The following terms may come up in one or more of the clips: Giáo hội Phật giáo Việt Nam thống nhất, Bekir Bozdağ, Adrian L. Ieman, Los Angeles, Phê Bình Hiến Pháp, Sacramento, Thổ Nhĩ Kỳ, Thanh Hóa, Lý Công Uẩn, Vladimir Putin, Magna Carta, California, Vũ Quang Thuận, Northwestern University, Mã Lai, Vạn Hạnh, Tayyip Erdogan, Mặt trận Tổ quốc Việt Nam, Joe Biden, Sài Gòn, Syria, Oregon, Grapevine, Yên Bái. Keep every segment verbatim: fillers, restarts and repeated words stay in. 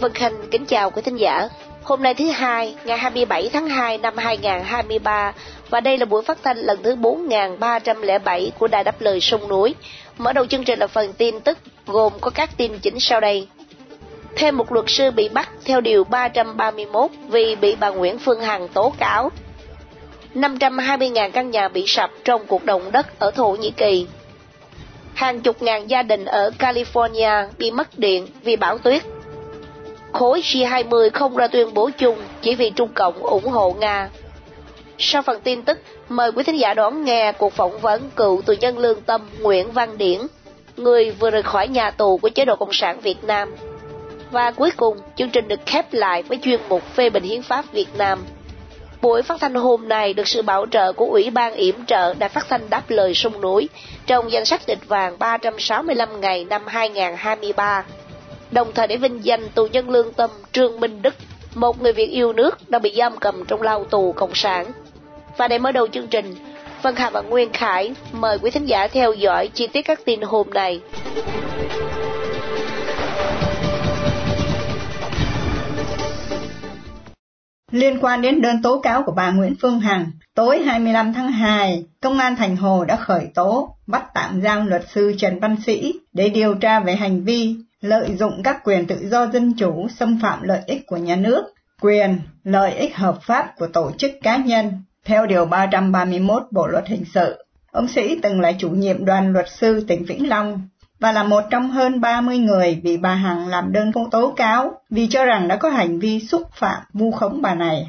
Vân Khanh kính chào quý thính giả. Hôm nay thứ hai, ngày hai mươi bảy tháng hai năm hai nghìn không trăm hai mươi ba, và đây là buổi phát thanh lần thứ bốn nghìn ba trăm lẻ bảy của Đài Đáp Lời Sông Núi. Mở đầu chương trình là phần tin tức gồm có các tin chính sau đây. Thêm một luật sư bị bắt theo điều ba trăm ba mươi mốt vì bị bà Nguyễn Phương Hằng tố cáo. năm trăm hai mươi nghìn căn nhà bị sập trong cuộc động đất ở Thổ Nhĩ Kỳ. Hàng chục ngàn gia đình ở California bị mất điện vì bão tuyết. Khối G hai mươi không ra tuyên bố chung chỉ vì Trung Cộng ủng hộ Nga. Sau phần tin tức, mời quý thính giả đón nghe cuộc phỏng vấn cựu tù nhân lương tâm Nguyễn Văn Điển, người vừa rời khỏi nhà tù của chế độ Cộng sản Việt Nam. Và cuối cùng, chương trình được khép lại với chuyên mục phê bình hiến pháp Việt Nam. Buổi phát thanh hôm nay được sự bảo trợ của Ủy ban yểm trợ Đài Phát thanh Đáp Lời Sông Núi trong danh sách địch vàng ba trăm sáu mươi lăm ngày năm hai nghìn không trăm hai mươi ba. Đồng thời để vinh danh tù nhân lương tâm Trương Minh Đức, một người Việt yêu nước đã bị giam cầm trong lao tù Cộng sản. Và để mở đầu chương trình, Vân Hà và Nguyên Khải mời quý thính giả theo dõi chi tiết các tin hôm nay. Liên quan đến đơn tố cáo của bà Nguyễn Phương Hằng, tối hai mươi lăm tháng hai, Công an Thành Hồ đã khởi tố, bắt tạm giam luật sư Trần Văn Sĩ để điều tra về hành vi lợi dụng các quyền tự do dân chủ xâm phạm lợi ích của nhà nước, quyền, lợi ích hợp pháp của tổ chức cá nhân, theo Điều ba trăm ba mươi mốt Bộ Luật Hình sự. Ông Sĩ từng là chủ nhiệm đoàn luật sư tỉnh Vĩnh Long và là một trong hơn ba mươi người bị bà Hằng làm đơn tố cáo vì cho rằng đã có hành vi xúc phạm vu khống bà này.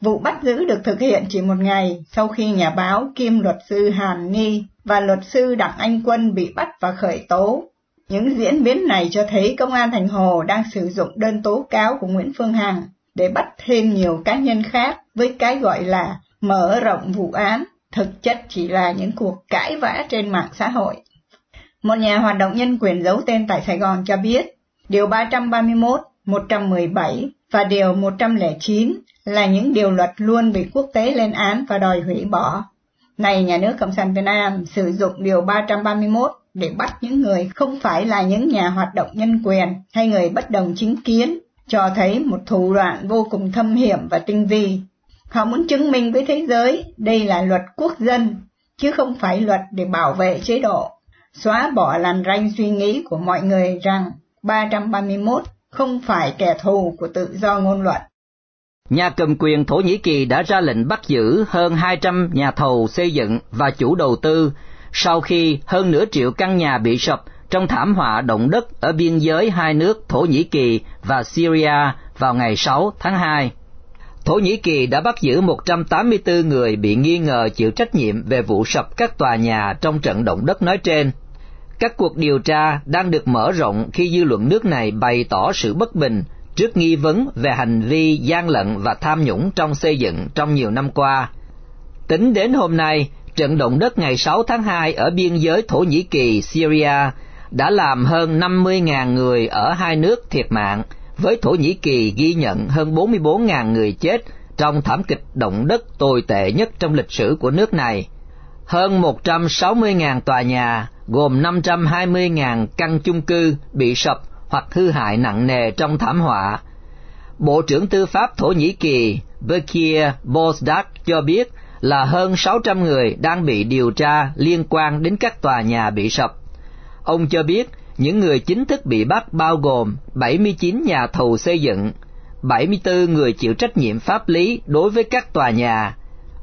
Vụ bắt giữ được thực hiện chỉ một ngày sau khi nhà báo kiêm luật sư Hàn Ni và luật sư Đặng Anh Quân bị bắt và khởi tố. Những diễn biến này cho thấy Công an Thành Hồ đang sử dụng đơn tố cáo của Nguyễn Phương Hằng để bắt thêm nhiều cá nhân khác với cái gọi là mở rộng vụ án, thực chất chỉ là những cuộc cãi vã trên mạng xã hội. Một nhà hoạt động nhân quyền giấu tên tại Sài Gòn cho biết, Điều ba trăm ba mươi mốt, một trăm mười bảy và Điều một trăm lẻ chín là những điều luật luôn bị quốc tế lên án và đòi hủy bỏ. Này nhà nước Cộng sản Việt Nam sử dụng Điều ba trăm ba mươi mốt để bắt những người không phải là những nhà hoạt động nhân quyền hay người bất đồng chính kiến, cho thấy một thủ đoạn vô cùng thâm hiểm và tinh vi. Họ muốn chứng minh với thế giới đây là luật quốc dân, chứ không phải luật để bảo vệ chế độ, xóa bỏ làn ranh suy nghĩ của mọi người rằng ba trăm ba mươi mốt không phải kẻ thù của tự do ngôn luận. Nhà cầm quyền Thổ Nhĩ Kỳ đã ra lệnh bắt giữ hơn hai trăm nhà thầu xây dựng và chủ đầu tư sau khi hơn nửa triệu căn nhà bị sập trong thảm họa động đất ở biên giới hai nước Thổ Nhĩ Kỳ và Syria vào ngày sáu tháng hai. Thổ Nhĩ Kỳ đã bắt giữ một trăm tám mươi tư người bị nghi ngờ chịu trách nhiệm về vụ sập các tòa nhà trong trận động đất nói trên. Các cuộc điều tra đang được mở rộng khi dư luận nước này bày tỏ sự bất bình trước nghi vấn về hành vi gian lận và tham nhũng trong xây dựng trong nhiều năm qua. Tính đến hôm nay, trận động đất ngày sáu tháng hai ở biên giới Thổ Nhĩ Kỳ, Syria đã làm hơn năm mươi nghìn người ở hai nước thiệt mạng, với Thổ Nhĩ Kỳ ghi nhận hơn bốn mươi bốn nghìn người chết trong thảm kịch động đất tồi tệ nhất trong lịch sử của nước này. Hơn một trăm sáu mươi nghìn tòa nhà, gồm năm trăm hai mươi nghìn căn chung cư bị sập hoặc hư hại nặng nề trong thảm họa. Bộ trưởng Tư pháp Thổ Nhĩ Kỳ Bekir Bozdağ cho biết là hơn sáu trăm người đang bị điều tra liên quan đến các tòa nhà bị sập. Ông cho biết những người chính thức bị bắt bao gồm bảy mươi chín nhà thầu xây dựng, bảy mươi tư người chịu trách nhiệm pháp lý đối với các tòa nhà,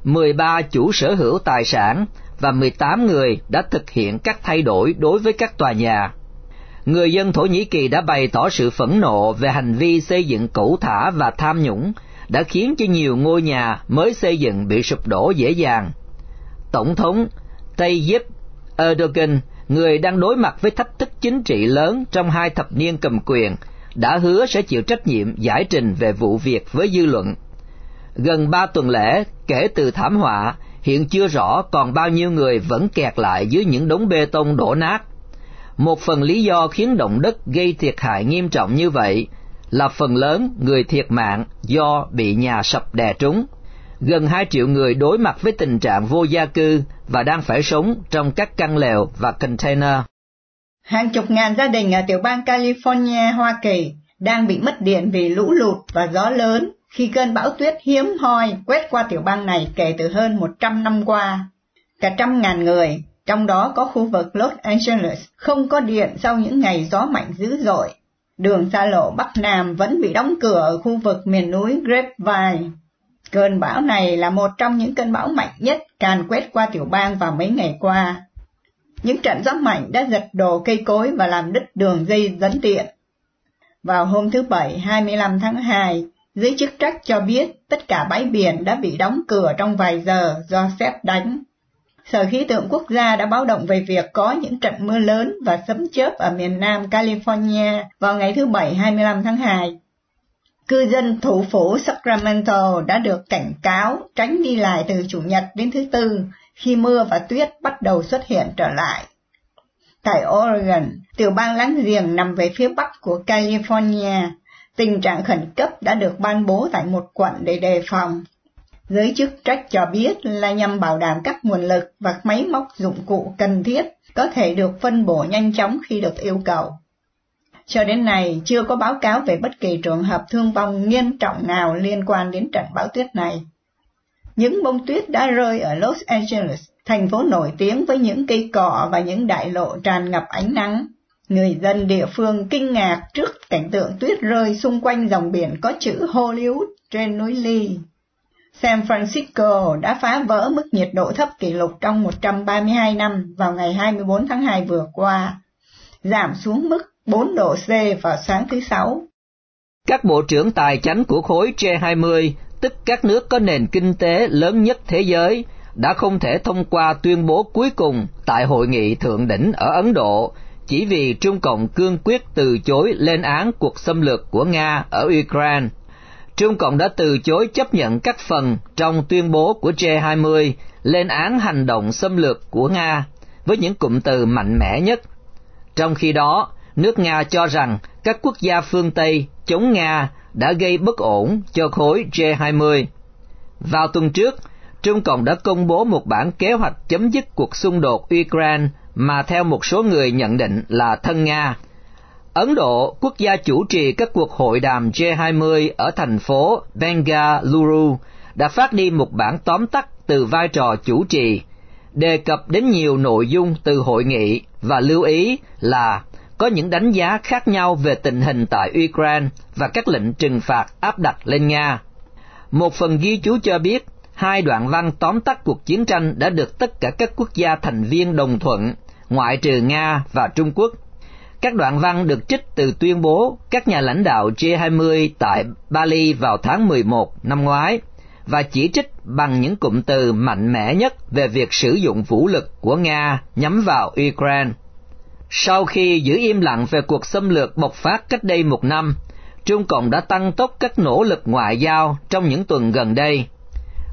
mười ba chủ sở hữu tài sản và mười tám người đã thực hiện các thay đổi đối với các tòa nhà. Người dân Thổ Nhĩ Kỳ đã bày tỏ sự phẫn nộ về hành vi xây dựng cẩu thả và tham nhũng đã khiến cho nhiều ngôi nhà mới xây dựng bị sụp đổ dễ dàng. Tổng thống Tayyip Erdogan, người đang đối mặt với thách thức chính trị lớn trong hai thập niên cầm quyền, đã hứa sẽ chịu trách nhiệm giải trình về vụ việc với dư luận. Gần ba tuần lễ kể từ thảm họa, hiện chưa rõ còn bao nhiêu người vẫn kẹt lại dưới những đống bê tông đổ nát. Một phần lý do khiến động đất gây thiệt hại nghiêm trọng như vậy là phần lớn người thiệt mạng do bị nhà sập đè trúng. Gần hai triệu người đối mặt với tình trạng vô gia cư và đang phải sống trong các căn lều và container. Hàng chục ngàn gia đình ở tiểu bang California, Hoa Kỳ đang bị mất điện vì lũ lụt và gió lớn khi cơn bão tuyết hiếm hoi quét qua tiểu bang này kể từ hơn một trăm năm qua. Cả trăm ngàn người, trong đó có khu vực Los Angeles, không có điện sau những ngày gió mạnh dữ dội. Đường xa lộ Bắc Nam vẫn bị đóng cửa ở khu vực miền núi Grapevine. Cơn bão này là một trong những cơn bão mạnh nhất càn quét qua tiểu bang vào mấy ngày qua. Những trận gió mạnh đã giật đổ cây cối và làm đứt đường dây dẫn điện. Vào hôm thứ Bảy, hai mươi lăm tháng hai, giới chức trách cho biết tất cả bãi biển đã bị đóng cửa trong vài giờ do sét đánh. Sở Khí tượng Quốc gia đã báo động về việc có những trận mưa lớn và sấm chớp ở miền Nam California vào ngày thứ Bảy, hai mươi lăm tháng hai. Cư dân thủ phủ Sacramento đã được cảnh cáo tránh đi lại từ Chủ nhật đến thứ Tư khi mưa và tuyết bắt đầu xuất hiện trở lại. Tại Oregon, tiểu bang láng giềng nằm về phía bắc của California, tình trạng khẩn cấp đã được ban bố tại một quận để đề phòng. Giới chức trách cho biết là nhằm bảo đảm các nguồn lực và máy móc dụng cụ cần thiết có thể được phân bổ nhanh chóng khi được yêu cầu. Cho đến nay, chưa có báo cáo về bất kỳ trường hợp thương vong nghiêm trọng nào liên quan đến trận bão tuyết này. Những bông tuyết đã rơi ở Los Angeles, thành phố nổi tiếng với những cây cỏ và những đại lộ tràn ngập ánh nắng. Người dân địa phương kinh ngạc trước cảnh tượng tuyết rơi xung quanh dòng biển có chữ Hollywood trên núi Lee. San Francisco đã phá vỡ mức nhiệt độ thấp kỷ lục trong một trăm ba mươi hai năm vào ngày hai mươi tư tháng hai vừa qua, giảm xuống mức bốn độ C vào sáng thứ Sáu. Các bộ trưởng tài chánh của khối G hai mươi, tức các nước có nền kinh tế lớn nhất thế giới, đã không thể thông qua tuyên bố cuối cùng tại hội nghị thượng đỉnh ở Ấn Độ, chỉ vì Trung Cộng cương quyết từ chối lên án cuộc xâm lược của Nga ở Ukraine. Trung Cộng đã từ chối chấp nhận các phần trong tuyên bố của G hai mươi lên án hành động xâm lược của Nga với những cụm từ mạnh mẽ nhất. Trong khi đó, nước Nga cho rằng các quốc gia phương Tây chống Nga đã gây bất ổn cho khối G hai mươi. Vào tuần trước, Trung Cộng đã công bố một bản kế hoạch chấm dứt cuộc xung đột Ukraine mà theo một số người nhận định là thân Nga. Ấn Độ, quốc gia chủ trì các cuộc hội đàm G hai mươi ở thành phố Bengaluru, đã phát đi một bản tóm tắt từ vai trò chủ trì, đề cập đến nhiều nội dung từ hội nghị và lưu ý là có những đánh giá khác nhau về tình hình tại Ukraine và các lệnh trừng phạt áp đặt lên Nga. Một phần ghi chú cho biết, hai đoạn văn tóm tắt cuộc chiến tranh đã được tất cả các quốc gia thành viên đồng thuận, ngoại trừ Nga và Trung Quốc. Các đoạn văn được trích từ tuyên bố các nhà lãnh đạo G hai mươi tại Bali vào tháng mười một năm ngoái và chỉ trích bằng những cụm từ mạnh mẽ nhất về việc sử dụng vũ lực của Nga nhắm vào Ukraine. Sau khi giữ im lặng về cuộc xâm lược bộc phát cách đây một năm, Trung Cộng đã tăng tốc các nỗ lực ngoại giao trong những tuần gần đây.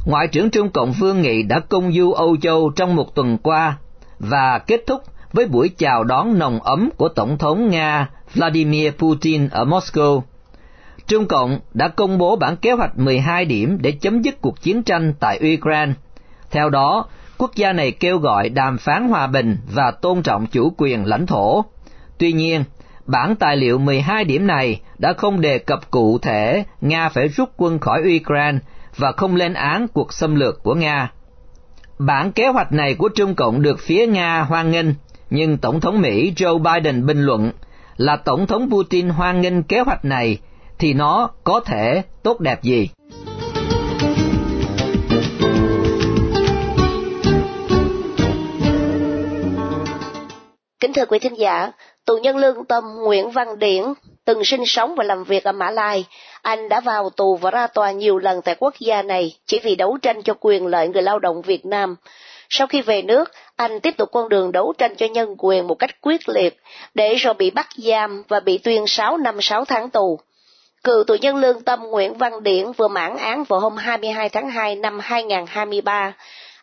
Ngoại trưởng Trung Cộng Vương Nghị đã công du Âu Châu trong một tuần qua và kết thúc với buổi chào đón nồng ấm của Tổng thống Nga Vladimir Putin ở Moscow. Trung Cộng đã công bố bản kế hoạch mười hai điểm để chấm dứt cuộc chiến tranh tại Ukraine. Theo đó, quốc gia này kêu gọi đàm phán hòa bình và tôn trọng chủ quyền lãnh thổ. Tuy nhiên, bản tài liệu mười hai điểm này đã không đề cập cụ thể Nga phải rút quân khỏi Ukraine và không lên án cuộc xâm lược của Nga. Bản kế hoạch này của Trung Cộng được phía Nga hoan nghênh, nhưng Tổng thống Mỹ Joe Biden bình luận là Tổng thống Putin hoan nghênh kế hoạch này thì nó có thể tốt đẹp gì? Kính thưa quý thính giả, tù nhân lương tâm Nguyễn Văn Điển từng sinh sống và làm việc ở Mã Lai. Anh đã vào tù và ra tòa nhiều lần tại quốc gia này chỉ vì đấu tranh cho quyền lợi người lao động Việt Nam. Sau khi về nước, anh tiếp tục con đường đấu tranh cho nhân quyền một cách quyết liệt, để rồi bị bắt giam và bị tuyên sáu năm sáu tháng tù. Cựu tù nhân lương tâm Nguyễn Văn Điển vừa mãn án vào hôm hai mươi hai tháng hai năm hai nghìn không trăm hai mươi ba.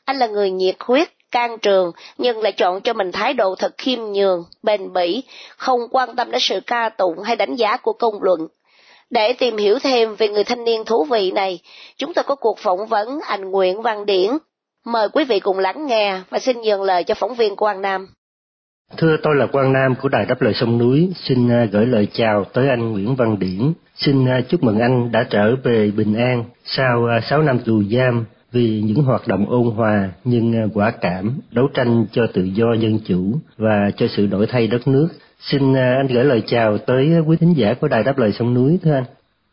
Anh là người nhiệt huyết, can trường, nhưng lại chọn cho mình thái độ thật khiêm nhường, bền bỉ, không quan tâm đến sự ca tụng hay đánh giá của công luận. Để tìm hiểu thêm về người thanh niên thú vị này, chúng tôi có cuộc phỏng vấn anh Nguyễn Văn Điển. Mời quý vị cùng lắng nghe và xin nhường lời cho phóng viên Quang Nam. Thưa, tôi là Quang Nam của Đài Đáp Lời Sông Núi, xin gửi lời chào tới anh Nguyễn Văn Điển. Xin chúc mừng anh đã trở về bình an sau sáu năm tù giam vì những hoạt động ôn hòa nhưng quả cảm, đấu tranh cho tự do dân chủ và cho sự đổi thay đất nước. Xin anh gửi lời chào tới quý thính giả của Đài Đáp Lời Sông Núi, thưa anh.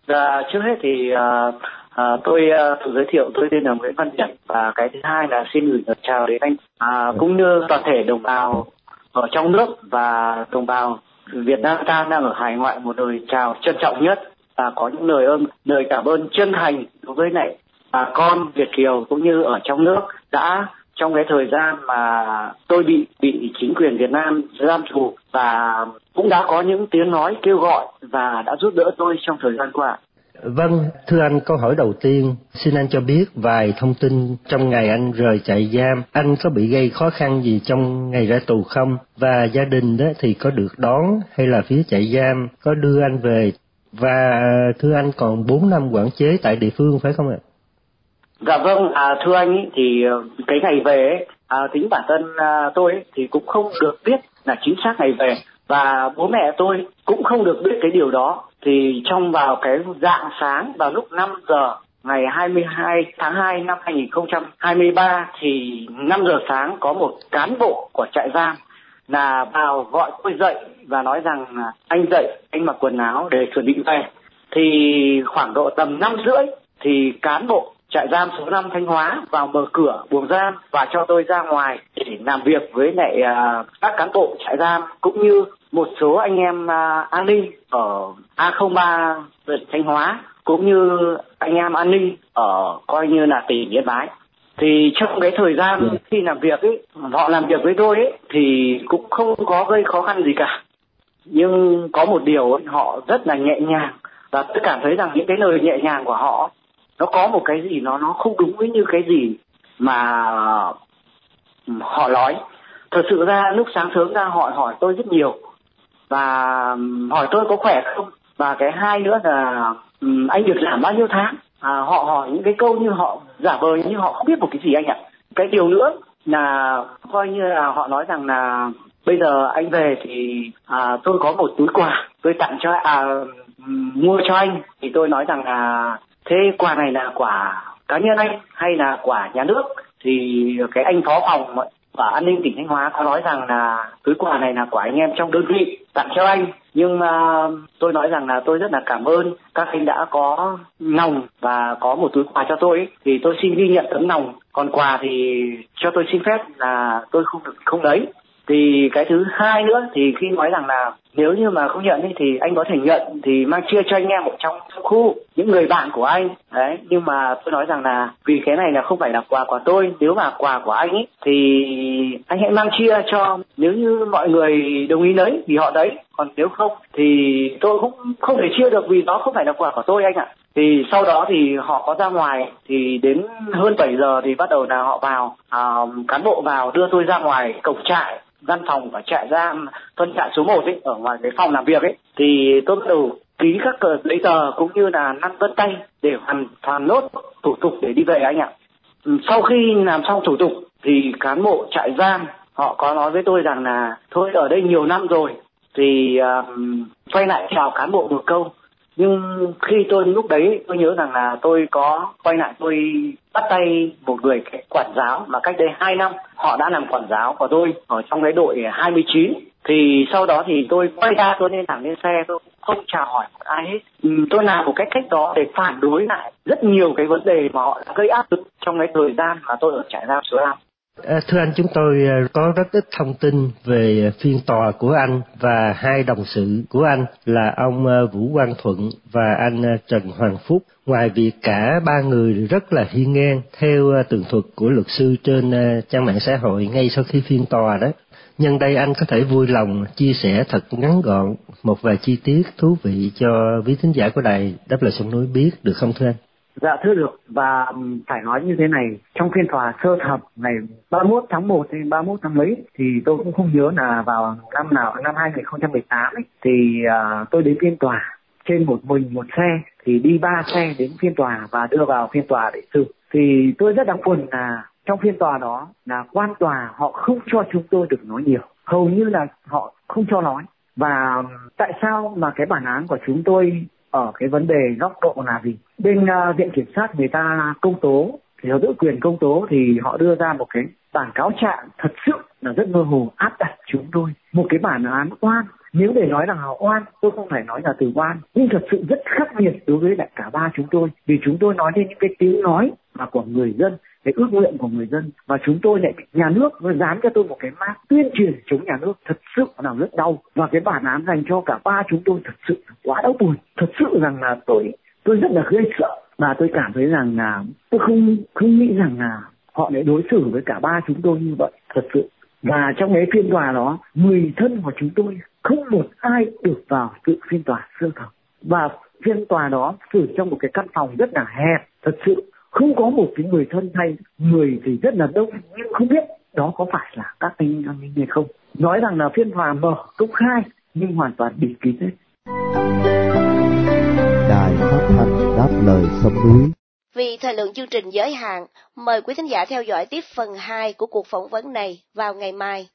À, trước hết thì à, à, tôi à, tự giới thiệu, tôi tên là Nguyễn Văn Điển, và cái thứ hai là xin gửi lời chào đến anh à, cũng như toàn thể đồng bào ở trong nước và đồng bào Việt Nam ta đang ở hải ngoại một lời chào trân trọng nhất, và có những lời ơn, lời cảm ơn chân thành đối với lại bà con Việt kiều cũng như ở trong nước đã trong cái thời gian mà tôi bị bị chính quyền Việt Nam giam tù, và cũng đã có những tiếng nói kêu gọi và đã giúp đỡ tôi trong thời gian qua. Vâng, thưa anh, câu hỏi đầu tiên, xin anh cho biết vài thông tin trong ngày anh rời trại giam. Anh có bị gây khó khăn gì trong ngày ra tù không? Và gia đình đó thì có được đón hay là phía trại giam có đưa anh về? Và thưa anh, còn bốn năm quản chế tại địa phương phải không ạ? Dạ vâng, à, thưa anh ý, thì cái ngày về ấy, à, tính bản thân à, tôi ấy, thì cũng không được biết là chính xác ngày về, và bố mẹ tôi cũng không được biết cái điều đó. Thì trong vào cái rạng sáng vào lúc năm giờ ngày hai mươi hai tháng hai năm hai nghìn không trăm hai mươi ba thì năm giờ sáng có một cán bộ của trại giam là vào gọi tôi dậy và nói rằng anh dậy, anh mặc quần áo để chuẩn bị về. Thì khoảng độ tầm năm rưỡi thì cán bộ trại giam số năm Thanh Hóa vào mở cửa buồng giam và cho tôi ra ngoài để làm việc với lại uh, các cán bộ trại giam cũng như một số anh em uh, an ninh ở a không ba Thanh Hóa cũng như anh em an ninh ở coi như là tỉnh Yên Bái. Thì trong cái thời gian khi làm việc ấy, họ làm việc với tôi ấy, thì cũng không có gây khó khăn gì cả. Nhưng có một điều ấy, họ rất là nhẹ nhàng, và tôi cảm thấy rằng những cái lời nhẹ nhàng của họ nó có một cái gì nó nó không đúng với như cái gì mà họ nói. Thật sự ra lúc sáng sớm ra họ hỏi tôi rất nhiều và hỏi tôi có khỏe không, và cái hai nữa là anh được giảm bao nhiêu tháng. À, họ hỏi những cái câu như họ giả vờ như họ không biết một cái gì anh ạ. Cái điều nữa là coi như là họ nói rằng là bây giờ anh về thì à, tôi có một túi quà tôi tặng cho à, mua cho anh. Thì tôi nói rằng là thế quả này là quả cá nhân anh hay là quả nhà nước? Thì cái anh phó phòng và an ninh tỉnh Thanh Hóa có nói rằng là túi quà này là của anh em trong đơn vị tặng cho anh. Nhưng mà tôi nói rằng là tôi rất là cảm ơn các anh đã có lòng và có một túi quà cho tôi ấy. Thì tôi xin ghi nhận tấm lòng, còn quà thì cho tôi xin phép là tôi không được không lấy. Thì cái thứ hai nữa thì khi nói rằng là nếu như mà không nhận ý, thì anh có thể nhận thì mang chia cho anh em ở trong khu những người bạn của anh đấy. Nhưng mà tôi nói rằng là vì cái này là không phải là quà của tôi, nếu mà quà của anh ấy thì anh hãy mang chia cho, nếu như mọi người đồng ý lấy thì họ đấy, còn nếu không thì tôi cũng không thể chia được vì đó không phải là quà của tôi anh ạ. Thì sau đó thì họ có ra ngoài, thì đến hơn bảy giờ thì bắt đầu là họ vào à, cán bộ vào đưa tôi ra ngoài cổng trại, văn phòng ở trại giam phân trại số một ấy, ở ngoài cái phòng làm việc ấy. Thì tôi bắt đầu ký các giấy tờ cũng như là năn vân tay để hoàn hoàn nốt thủ tục để đi về anh ạ. Sau khi làm xong thủ tục thì cán bộ trại giam họ có nói với tôi rằng là thôi ở đây nhiều năm rồi thì uh, quay lại chào cán bộ một câu. Nhưng khi tôi lúc đấy tôi nhớ rằng là tôi có quay lại tôi bắt tay một người quản giáo mà cách đây hai năm họ đã làm quản giáo của tôi ở trong cái đội hai mươi chín. Thì sau đó thì tôi quay ra tôi lên thẳng lên xe, tôi không chào hỏi ai hết. Tôi làm một cách cách đó để phản đối lại rất nhiều cái vấn đề mà họ đã gây áp lực trong cái thời gian mà tôi ở trại giam số năm. Thưa anh, chúng tôi có rất ít thông tin về phiên tòa của anh và hai đồng sự của anh là ông Vũ Quang Thuận và anh Trần Hoàng Phúc. Ngoài việc cả ba người rất là hiên ngang theo tường thuật của luật sư trên trang mạng xã hội ngay sau khi phiên tòa đó, nhân đây anh có thể vui lòng chia sẻ thật ngắn gọn một vài chi tiết thú vị cho quý thính giả của Đài Đáp Lời Sông Núi biết được không thưa anh? Dạ thưa được, và phải nói như thế này, trong phiên tòa sơ thẩm ngày ba mươi mốt tháng một hay ba mươi mốt tháng mấy thì tôi cũng không nhớ là vào năm nào, năm hai nghìn không trăm mười tám ấy, thì uh, tôi đến phiên tòa trên một mình một xe, thì đi ba xe đến phiên tòa và đưa vào phiên tòa để xử. Thì tôi rất đáng buồn là trong phiên tòa đó là quan tòa họ không cho chúng tôi được nói nhiều, hầu như là họ không cho nói. Và tại sao mà cái bản án của chúng tôi ở cái vấn đề góc độ là gì? Bên uh, viện kiểm sát người ta công tố, thì họ giữ quyền công tố thì họ đưa ra một cái bản cáo trạng thật sự là rất mơ hồ, áp đặt chúng tôi một cái bản án oan. Nếu để nói là oan, tôi không phải nói là từ oan, nhưng thật sự rất khác biệt đối với lại cả ba chúng tôi, vì chúng tôi nói lên những cái tiếng nói mà của người dân, cái ước nguyện của người dân, và chúng tôi lại bị nhà nước nó dán cho tôi một cái mác tuyên truyền chống nhà nước, thật sự là rất đau. Và cái bản án dành cho cả ba chúng tôi thật sự quá đau buồn, thật sự rằng là tôi tôi rất là ghê sợ, và tôi cảm thấy rằng là tôi không không nghĩ rằng là họ lại đối xử với cả ba chúng tôi như vậy thật sự. Và trong cái phiên tòa đó, người thân của chúng tôi không một ai được vào dự phiên tòa sơ thẩm, và phiên tòa đó xử trong một cái căn phòng rất là hẹp, thật sự không có một cái người thân hay người thì rất là đông, nhưng không biết đó có phải là các anh an ninh không. Nói rằng là phiên tòa mở công khai nhưng hoàn toàn bịt kín hết. Đài Phát thanh Đáp Lời Sông Núi. Vì thời lượng chương trình giới hạn, mời quý thính giả theo dõi tiếp phần hai của cuộc phỏng vấn này vào ngày mai.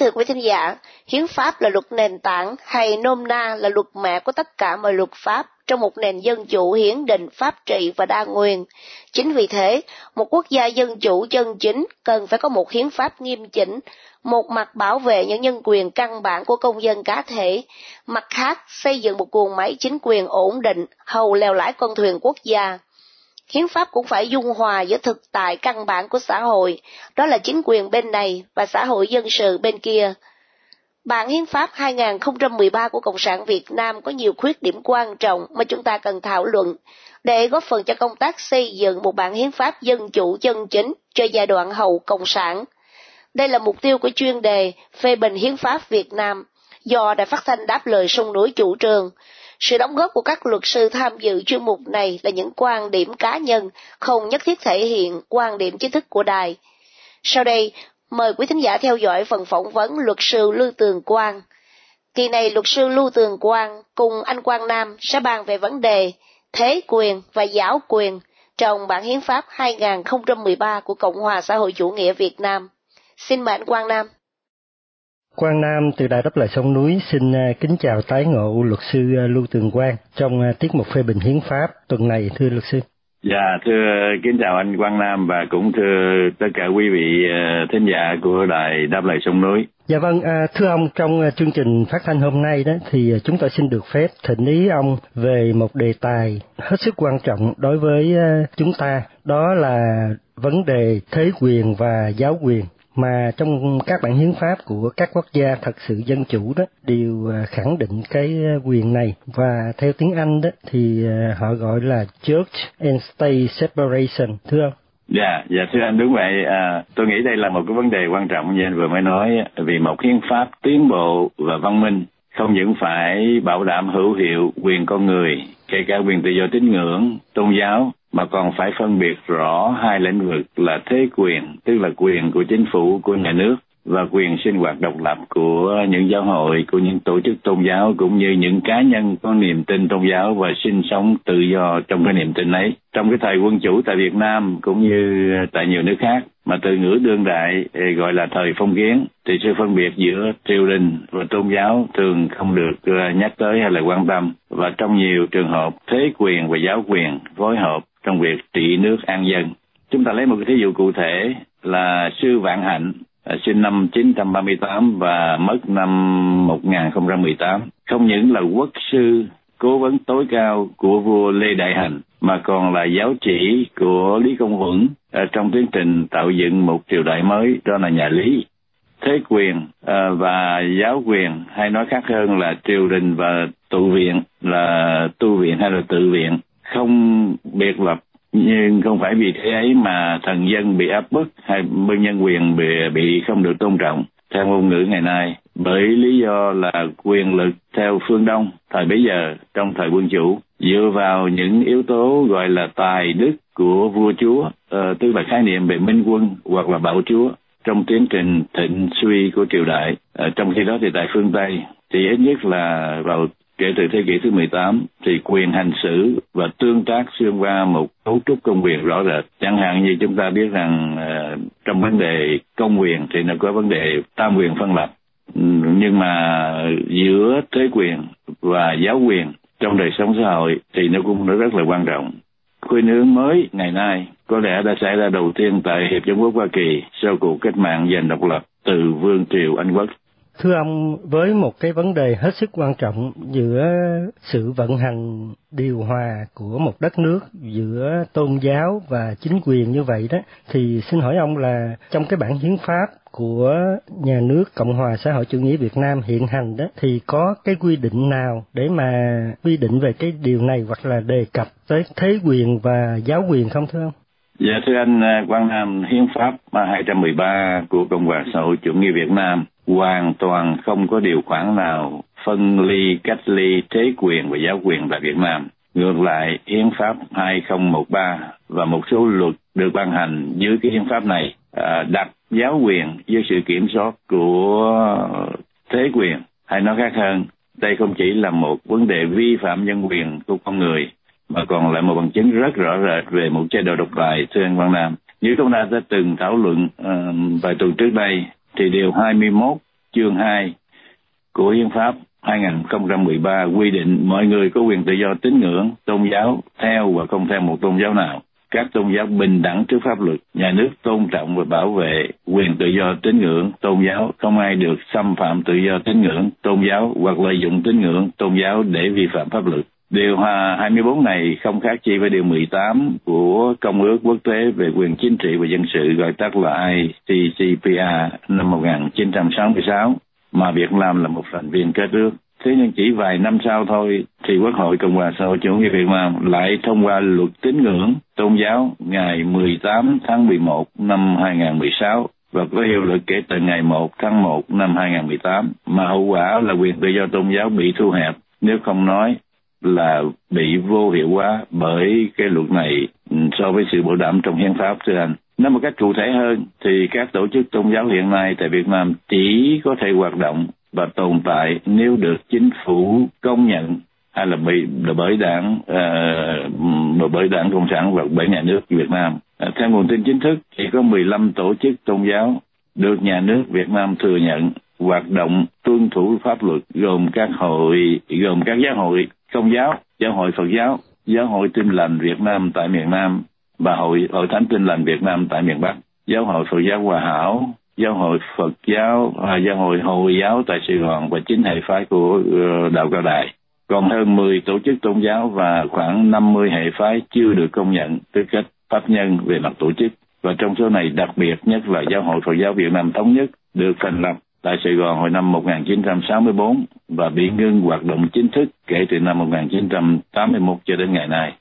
Thưa quý thính giả, hiến pháp là luật nền tảng, hay nôm na là luật mẹ của tất cả mọi luật pháp trong một nền dân chủ hiến định pháp trị và đa nguyên. Chính vì thế, một quốc gia dân chủ chân chính cần phải có một hiến pháp nghiêm chỉnh, một mặt bảo vệ những nhân quyền căn bản của công dân cá thể, mặt khác xây dựng một guồng máy chính quyền ổn định, hầu lèo lái con thuyền quốc gia. Hiến pháp cũng phải dung hòa giữa thực tại căn bản của xã hội, đó là chính quyền bên này và xã hội dân sự bên kia. Bản Hiến pháp hai không một ba của Cộng sản Việt Nam có nhiều khuyết điểm quan trọng mà chúng ta cần thảo luận để góp phần cho công tác xây dựng một bản hiến pháp dân chủ chân chính cho giai đoạn hậu Cộng sản. Đây là mục tiêu của chuyên đề phê bình Hiến pháp Việt Nam do Đài Phát thanh Đáp Lời Sông Núi chủ trương. Sự đóng góp của các luật sư tham dự chuyên mục này là những quan điểm cá nhân, không nhất thiết thể hiện quan điểm chính thức của đài. Sau đây, mời quý thính giả theo dõi phần phỏng vấn luật sư Lưu Tường Quang. Kỳ này, luật sư Lưu Tường Quang cùng anh Quang Nam sẽ bàn về vấn đề thế quyền và giáo quyền trong bản Hiến pháp hai không một ba của Cộng hòa xã hội chủ nghĩa Việt Nam. Xin mời anh Quang Nam. Quang Nam từ Đài Đáp Lời Sông Núi xin kính chào tái ngộ luật sư Lưu Tường Quang trong tiết mục phê bình hiến pháp tuần này, thưa luật sư. Dạ, thưa kính chào anh Quang Nam và cũng thưa tất cả quý vị thính giả của Đài Đáp Lời Sông Núi. Dạ vâng, thưa ông, trong chương trình phát thanh hôm nay đó thì chúng tôi xin được phép thỉnh ý ông về một đề tài hết sức quan trọng đối với chúng ta, đó là vấn đề thế quyền và giáo quyền, mà trong các bản hiến pháp của các quốc gia thật sự dân chủ đó đều khẳng định cái quyền này, và theo tiếng Anh đó thì họ gọi là church and state separation, thưa ông. Dạ, dạ thưa anh, đúng vậy. À, tôi nghĩ đây là một cái vấn đề quan trọng như anh vừa mới nói, vì một hiến pháp tiến bộ và văn minh không những phải bảo đảm hữu hiệu quyền con người, kể cả quyền tự do tín ngưỡng, tôn giáo, mà còn phải phân biệt rõ hai lĩnh vực là thế quyền, tức là quyền của chính phủ, của nhà nước, và quyền sinh hoạt độc lập của những giáo hội, của những tổ chức tôn giáo cũng như những cá nhân có niềm tin tôn giáo và sinh sống tự do trong cái niềm tin ấy. Trong cái thời quân chủ tại Việt Nam cũng như tại nhiều nước khác, mà từ ngữ đương đại gọi là thời phong kiến, thì sự phân biệt giữa triều đình và tôn giáo thường không được nhắc tới hay là quan tâm. Và trong nhiều trường hợp, thế quyền và giáo quyền phối hợp trong việc trị nước an dân. Chúng ta lấy một cái thí dụ cụ thể là Sư Vạn Hạnh, sinh năm chín trăm ba mươi tám và mất năm một nghìn không trăm mười tám. Không những là quốc sư, cố vấn tối cao của vua Lê Đại Hành, mà còn là giáo chỉ của Lý Công Uẩn trong tiến trình tạo dựng một triều đại mới, đó là nhà Lý. Thế quyền và giáo quyền, hay nói khác hơn là triều đình và tu viện, là tu viện hay là tự viện, không biệt lập. Nhưng không phải vì thế ấy mà thần dân bị áp bức hay bên nhân quyền bị, bị không được tôn trọng. Theo ngôn ngữ ngày nay, bởi lý do là quyền lực theo phương Đông, thời bấy giờ trong thời quân chủ, dựa vào những yếu tố gọi là tài đức của vua chúa, uh, tức là khái niệm về minh quân hoặc là bảo chúa trong tiến trình thịnh suy của triều đại. Uh, trong khi đó thì tại phương Tây, thì ít nhất là vào kể từ thế kỷ thứ mười tám, thì quyền hành xử và tương tác xuyên qua một cấu trúc công quyền rõ rệt. Chẳng hạn như chúng ta biết rằng uh, trong vấn đề công quyền thì nó có vấn đề tam quyền phân lập. Nhưng mà giữa thế quyền và giáo quyền trong đời sống xã hội thì nó cũng nó rất là quan trọng. Khuynh hướng mới ngày nay có lẽ đã xảy ra đầu tiên tại Hiệp Vương quốc Hoa Kỳ sau cuộc cách mạng giành độc lập từ Vương triều Anh Quốc. Thưa ông, với một cái vấn đề hết sức quan trọng giữa sự vận hành điều hòa của một đất nước giữa tôn giáo và chính quyền như vậy đó, thì xin hỏi ông là trong cái bản hiến pháp của nhà nước Cộng hòa xã hội chủ nghĩa Việt Nam hiện hành đó, thì có cái quy định nào để mà quy định về cái điều này hoặc là đề cập tới thế quyền và giáo quyền không thưa ông? Dạ thưa anh Quang Nam, hiến pháp hai trăm mười ba của Cộng hòa xã hội chủ nghĩa Việt Nam hoàn toàn không có điều khoản nào phân ly, cách ly thế quyền và giáo quyền tại Việt Nam. Ngược lại, hiến pháp hai không một ba và một số luật được ban hành dưới cái hiến pháp này đặt giáo quyền dưới sự kiểm soát của thế quyền. Hay nói khác hơn, đây không chỉ là một vấn đề vi phạm nhân quyền của con người, mà còn là một bằng chứng rất rõ rệt về một chế độ độc tài, thưa anh Quang Nam. Như chúng ta đã từng thảo luận uh, vài tuần trước đây, thì điều hai mươi mốt chương hai của Hiến pháp hai không một ba quy định mọi người có quyền tự do tín ngưỡng, tôn giáo, theo và không theo một tôn giáo nào. Các tôn giáo bình đẳng trước pháp luật, nhà nước tôn trọng và bảo vệ quyền tự do tín ngưỡng, tôn giáo, không ai được xâm phạm tự do tín ngưỡng, tôn giáo hoặc lợi dụng tín ngưỡng, tôn giáo để vi phạm pháp luật. Điều hai mươi bốn này không khác chi với điều mười tám của Công ước Quốc tế về quyền chính trị và dân sự, gọi tắt là I C C P A năm một nghìn chín trăm sáu mươi sáu, mà Việt Nam là một thành viên kết ước. Thế nhưng chỉ vài năm sau thôi thì Quốc hội Cộng hòa xã hội chủ nghĩa Việt Nam lại thông qua luật tín ngưỡng tôn giáo ngày mười tám tháng mười một năm hai nghìn mười sáu và có hiệu lực kể từ ngày một tháng một năm hai nghìn mười tám, mà hậu quả là quyền tự do tôn giáo bị thu hẹp, nếu không nói là bị vô hiệu hóa bởi cái luật này so với sự bảo đảm trong hiến pháp, thưa anh. Nói một cách cụ thể hơn thì các tổ chức tôn giáo hiện nay tại Việt Nam chỉ có thể hoạt động và tồn tại nếu được chính phủ công nhận hay là bị bởi đảng uh, bởi đảng Cộng sản và bởi nhà nước Việt Nam. Theo nguồn tin chính thức, chỉ có mười lăm tổ chức tôn giáo được nhà nước Việt Nam thừa nhận hoạt động tuân thủ pháp luật, gồm các hội gồm các giáo hội Công giáo, Giáo hội Phật giáo, Giáo hội Tin lành Việt Nam tại miền Nam và Hội Hội Thánh Tin lành Việt Nam tại miền Bắc, Giáo hội Phật giáo Hòa Hảo, Giáo hội Phật giáo, à, Giáo hội Hồi giáo tại Sài Gòn và chính hệ phái của uh, Đạo Cao Đài. Còn hơn mười tổ chức tôn giáo và khoảng năm mươi hệ phái chưa được công nhận tư cách pháp nhân về mặt tổ chức. Và trong số này đặc biệt nhất là Giáo hội Phật giáo Việt Nam thống nhất, được thành lập tại Sài Gòn hồi năm một nghìn chín trăm sáu mươi bốn và bị ngưng hoạt động chính thức kể từ năm một nghìn chín trăm tám mươi mốt cho đến ngày nay.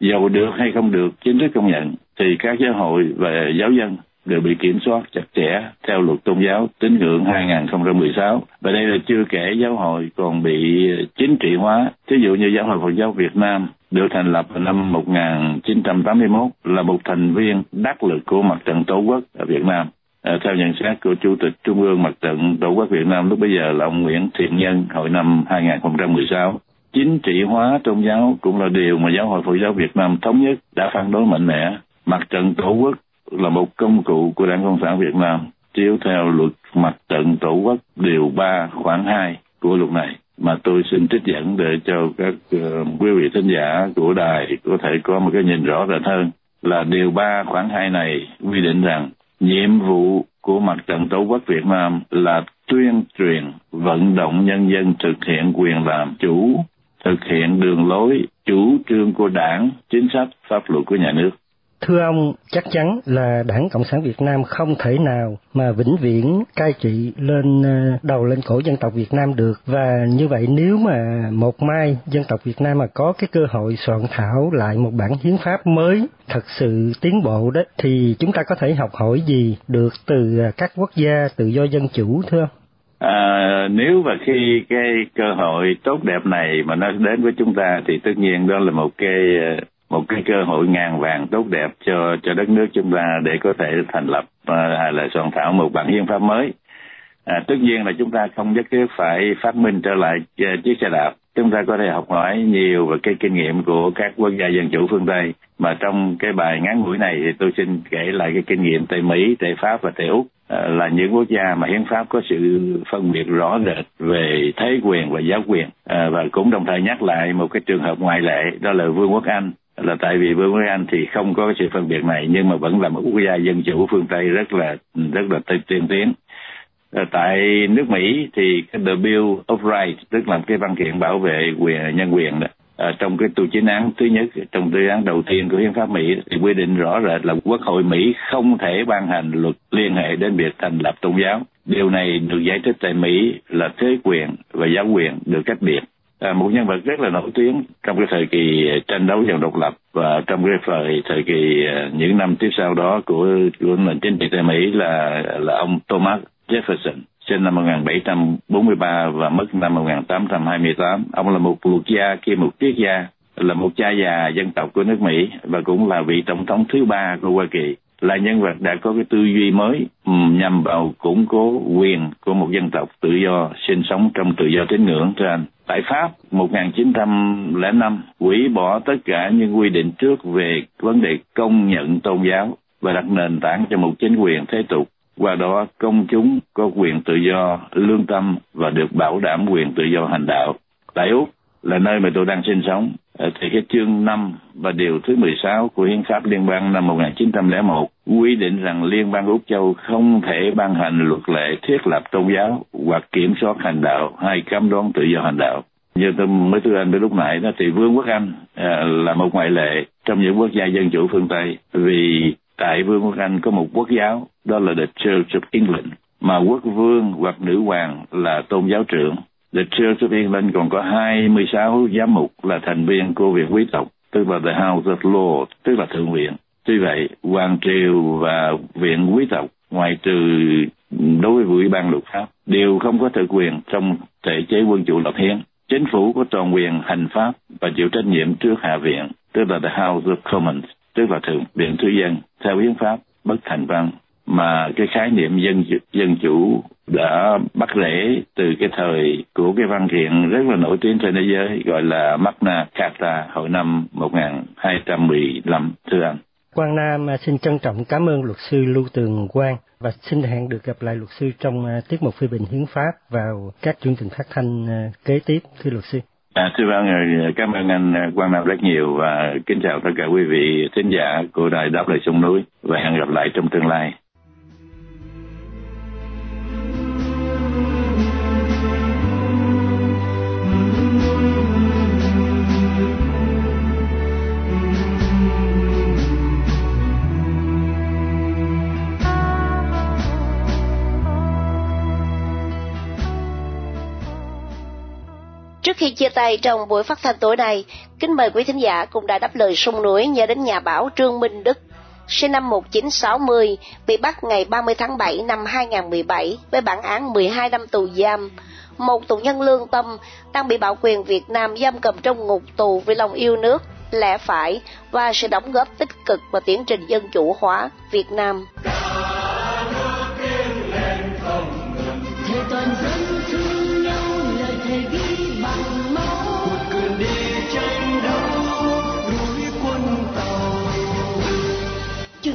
Dầu được hay không được chính thức công nhận, thì các giáo hội và giáo dân đều bị kiểm soát chặt chẽ theo luật tôn giáo tín ngưỡng hai nghìn không trăm mười sáu. Và đây là chưa kể giáo hội còn bị chính trị hóa. Thí dụ như Giáo hội Phật giáo Việt Nam được thành lập vào năm một nghìn chín trăm tám mươi mốt, là một thành viên đắc lực của Mặt trận Tổ quốc ở Việt Nam. À, theo nhận xét của Chủ tịch Trung ương Mặt trận Tổ quốc Việt Nam lúc bấy giờ là ông Nguyễn Thiện Nhân hồi năm hai không một sáu, chính trị hóa tôn giáo cũng là điều mà Giáo hội Phật giáo Việt Nam thống nhất đã phản đối mạnh mẽ. Mặt trận Tổ quốc là một công cụ của Đảng Cộng sản Việt Nam, chiếu theo luật Mặt trận Tổ quốc điều ba khoản hai của luật này, mà tôi xin trích dẫn để cho các uh, quý vị thính giả của đài có thể có một cái nhìn rõ ràng hơn. Là điều ba khoản hai này quy định rằng nhiệm vụ của Mặt trận Tổ quốc Việt Nam là tuyên truyền, vận động nhân dân thực hiện quyền làm chủ, thực hiện đường lối, chủ trương của Đảng, chính sách, pháp luật của nhà nước. Thưa ông, chắc chắn là Đảng Cộng sản Việt Nam không thể nào mà vĩnh viễn cai trị lên đầu lên cổ dân tộc Việt Nam được. Và như vậy nếu mà một mai dân tộc Việt Nam mà có cái cơ hội soạn thảo lại một bản hiến pháp mới thật sự tiến bộ đó, thì chúng ta có thể học hỏi gì được từ các quốc gia tự do dân chủ thưa ông? À, nếu và khi cái cơ hội tốt đẹp này mà nó đến với chúng ta thì tất nhiên đó là một cái... một cái cơ hội ngàn vàng tốt đẹp cho cho đất nước chúng ta để có thể thành lập hay uh, là soạn thảo một bản hiến pháp mới. À, tất nhiên là chúng ta không nhất thiết phải phát minh trở lại uh, chiếc xe đạp. Chúng ta có thể học hỏi nhiều về cái kinh nghiệm của các quốc gia dân chủ phương Tây. Mà trong cái bài ngắn ngủi này thì tôi xin kể lại cái kinh nghiệm tại Mỹ, tại Pháp và tại Úc, uh, là những quốc gia mà hiến pháp có sự phân biệt rõ rệt về thế quyền và giáo quyền. Uh, và cũng đồng thời nhắc lại một cái trường hợp ngoại lệ, đó là Vương quốc Anh. Là tại vì Vương quốc Anh thì không có sự phân biệt này, nhưng mà vẫn là một quốc gia dân chủ phương Tây rất là rất là tiên tiến. Tại nước Mỹ thì cái The Bill of Rights, tức là cái văn kiện bảo vệ quyền nhân quyền đó, à, trong cái tu chính án thứ nhất, trong tuyên án đầu tiên của hiến pháp Mỹ thì quy định rõ rệt là Quốc hội Mỹ không thể ban hành luật liên hệ đến việc thành lập tôn giáo. Điều này được giải thích tại Mỹ là thế quyền và giáo quyền được cách biệt. À, một nhân vật rất là nổi tiếng trong cái thời kỳ tranh đấu giành độc lập và trong cái thời, thời kỳ những năm tiếp sau đó của của nền chính trị tại Mỹ là là ông Thomas Jefferson, sinh năm một nghìn bảy trăm bốn mươi ba và mất năm một nghìn tám trăm hai mươi tám. Ông là một luật gia kiêm một triết gia, là một cha già dân tộc của nước Mỹ và cũng là vị tổng thống thứ ba của Hoa Kỳ, là nhân vật đã có cái tư duy mới nhằm vào củng cố quyền của một dân tộc tự do sinh sống trong tự do tín ngưỡng. Thưa anh, tại Pháp một nghìn chín trăm lẻ năm hủy bỏ tất cả những quy định trước về vấn đề công nhận tôn giáo và đặt nền tảng cho một chính quyền thế tục, qua đó công chúng có quyền tự do lương tâm và được bảo đảm quyền tự do hành đạo. Tại Úc là nơi mà tôi đang sinh sống, thì cái chương năm và điều thứ mười sáu của Hiến pháp Liên bang năm một nghìn chín trăm lẻ một quy định rằng Liên bang Úc Châu không thể ban hành luật lệ thiết lập tôn giáo hoặc kiểm soát hành đạo hay cấm đoán tự do hành đạo. Như tôi mới thưa anh với lúc nãy đó, thì Vương quốc Anh à, là một ngoại lệ trong những quốc gia dân chủ phương Tây, vì tại Vương quốc Anh có một quốc giáo, đó là The Church of England, mà quốc vương hoặc nữ hoàng là tôn giáo trưởng. The Church of England còn có hai mươi sáu giám mục là thành viên của Viện Quý tộc, tức là The House of Lords, tức là Thượng viện. Tuy vậy, Hoàng triều và Viện Quý tộc, ngoại trừ đối với Ủy ban Luật pháp, đều không có thực quyền trong thể chế quân chủ lập hiến. Chính phủ có toàn quyền hành pháp và chịu trách nhiệm trước Hạ viện, tức là The House of Commons, tức là Thượng viện Thư dân, theo hiến pháp bất thành văn. Mà cái khái niệm dân dân chủ đã bắt rễ từ cái thời của cái văn kiện rất là nổi tiếng trên thế giới gọi là Magna Carta hồi năm một nghìn hai trăm mười lăm. Thưa anh Quang Nam, xin trân trọng cảm ơn luật sư Lưu Tường Quang và xin hẹn được gặp lại luật sư trong tiết mục phê bình hiến pháp vào các chương trình phát thanh kế tiếp, thưa luật sư. À, thưa vâng, cảm ơn anh Quang Nam rất nhiều và kính chào tất cả quý vị thính giả của Đài Đáp Lời Sông Núi và hẹn gặp lại trong tương lai. Trước khi chia tay trong buổi phát thanh tối nay, kính mời quý thính giả cùng Đài Đáp Lời Sông Núi nhớ đến nhà báo Trương Minh Đức, sinh năm một nghìn chín trăm sáu mươi, bị bắt ngày ba mươi tháng bảy năm hai nghìn không trăm mười bảy với bản án mười hai năm tù giam. Một tù nhân lương tâm đang bị bảo quyền Việt Nam giam cầm trong ngục tù vì lòng yêu nước, lẽ phải và sự đóng góp tích cực vào tiến trình dân chủ hóa Việt Nam. Chương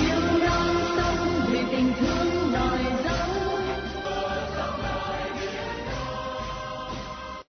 yêu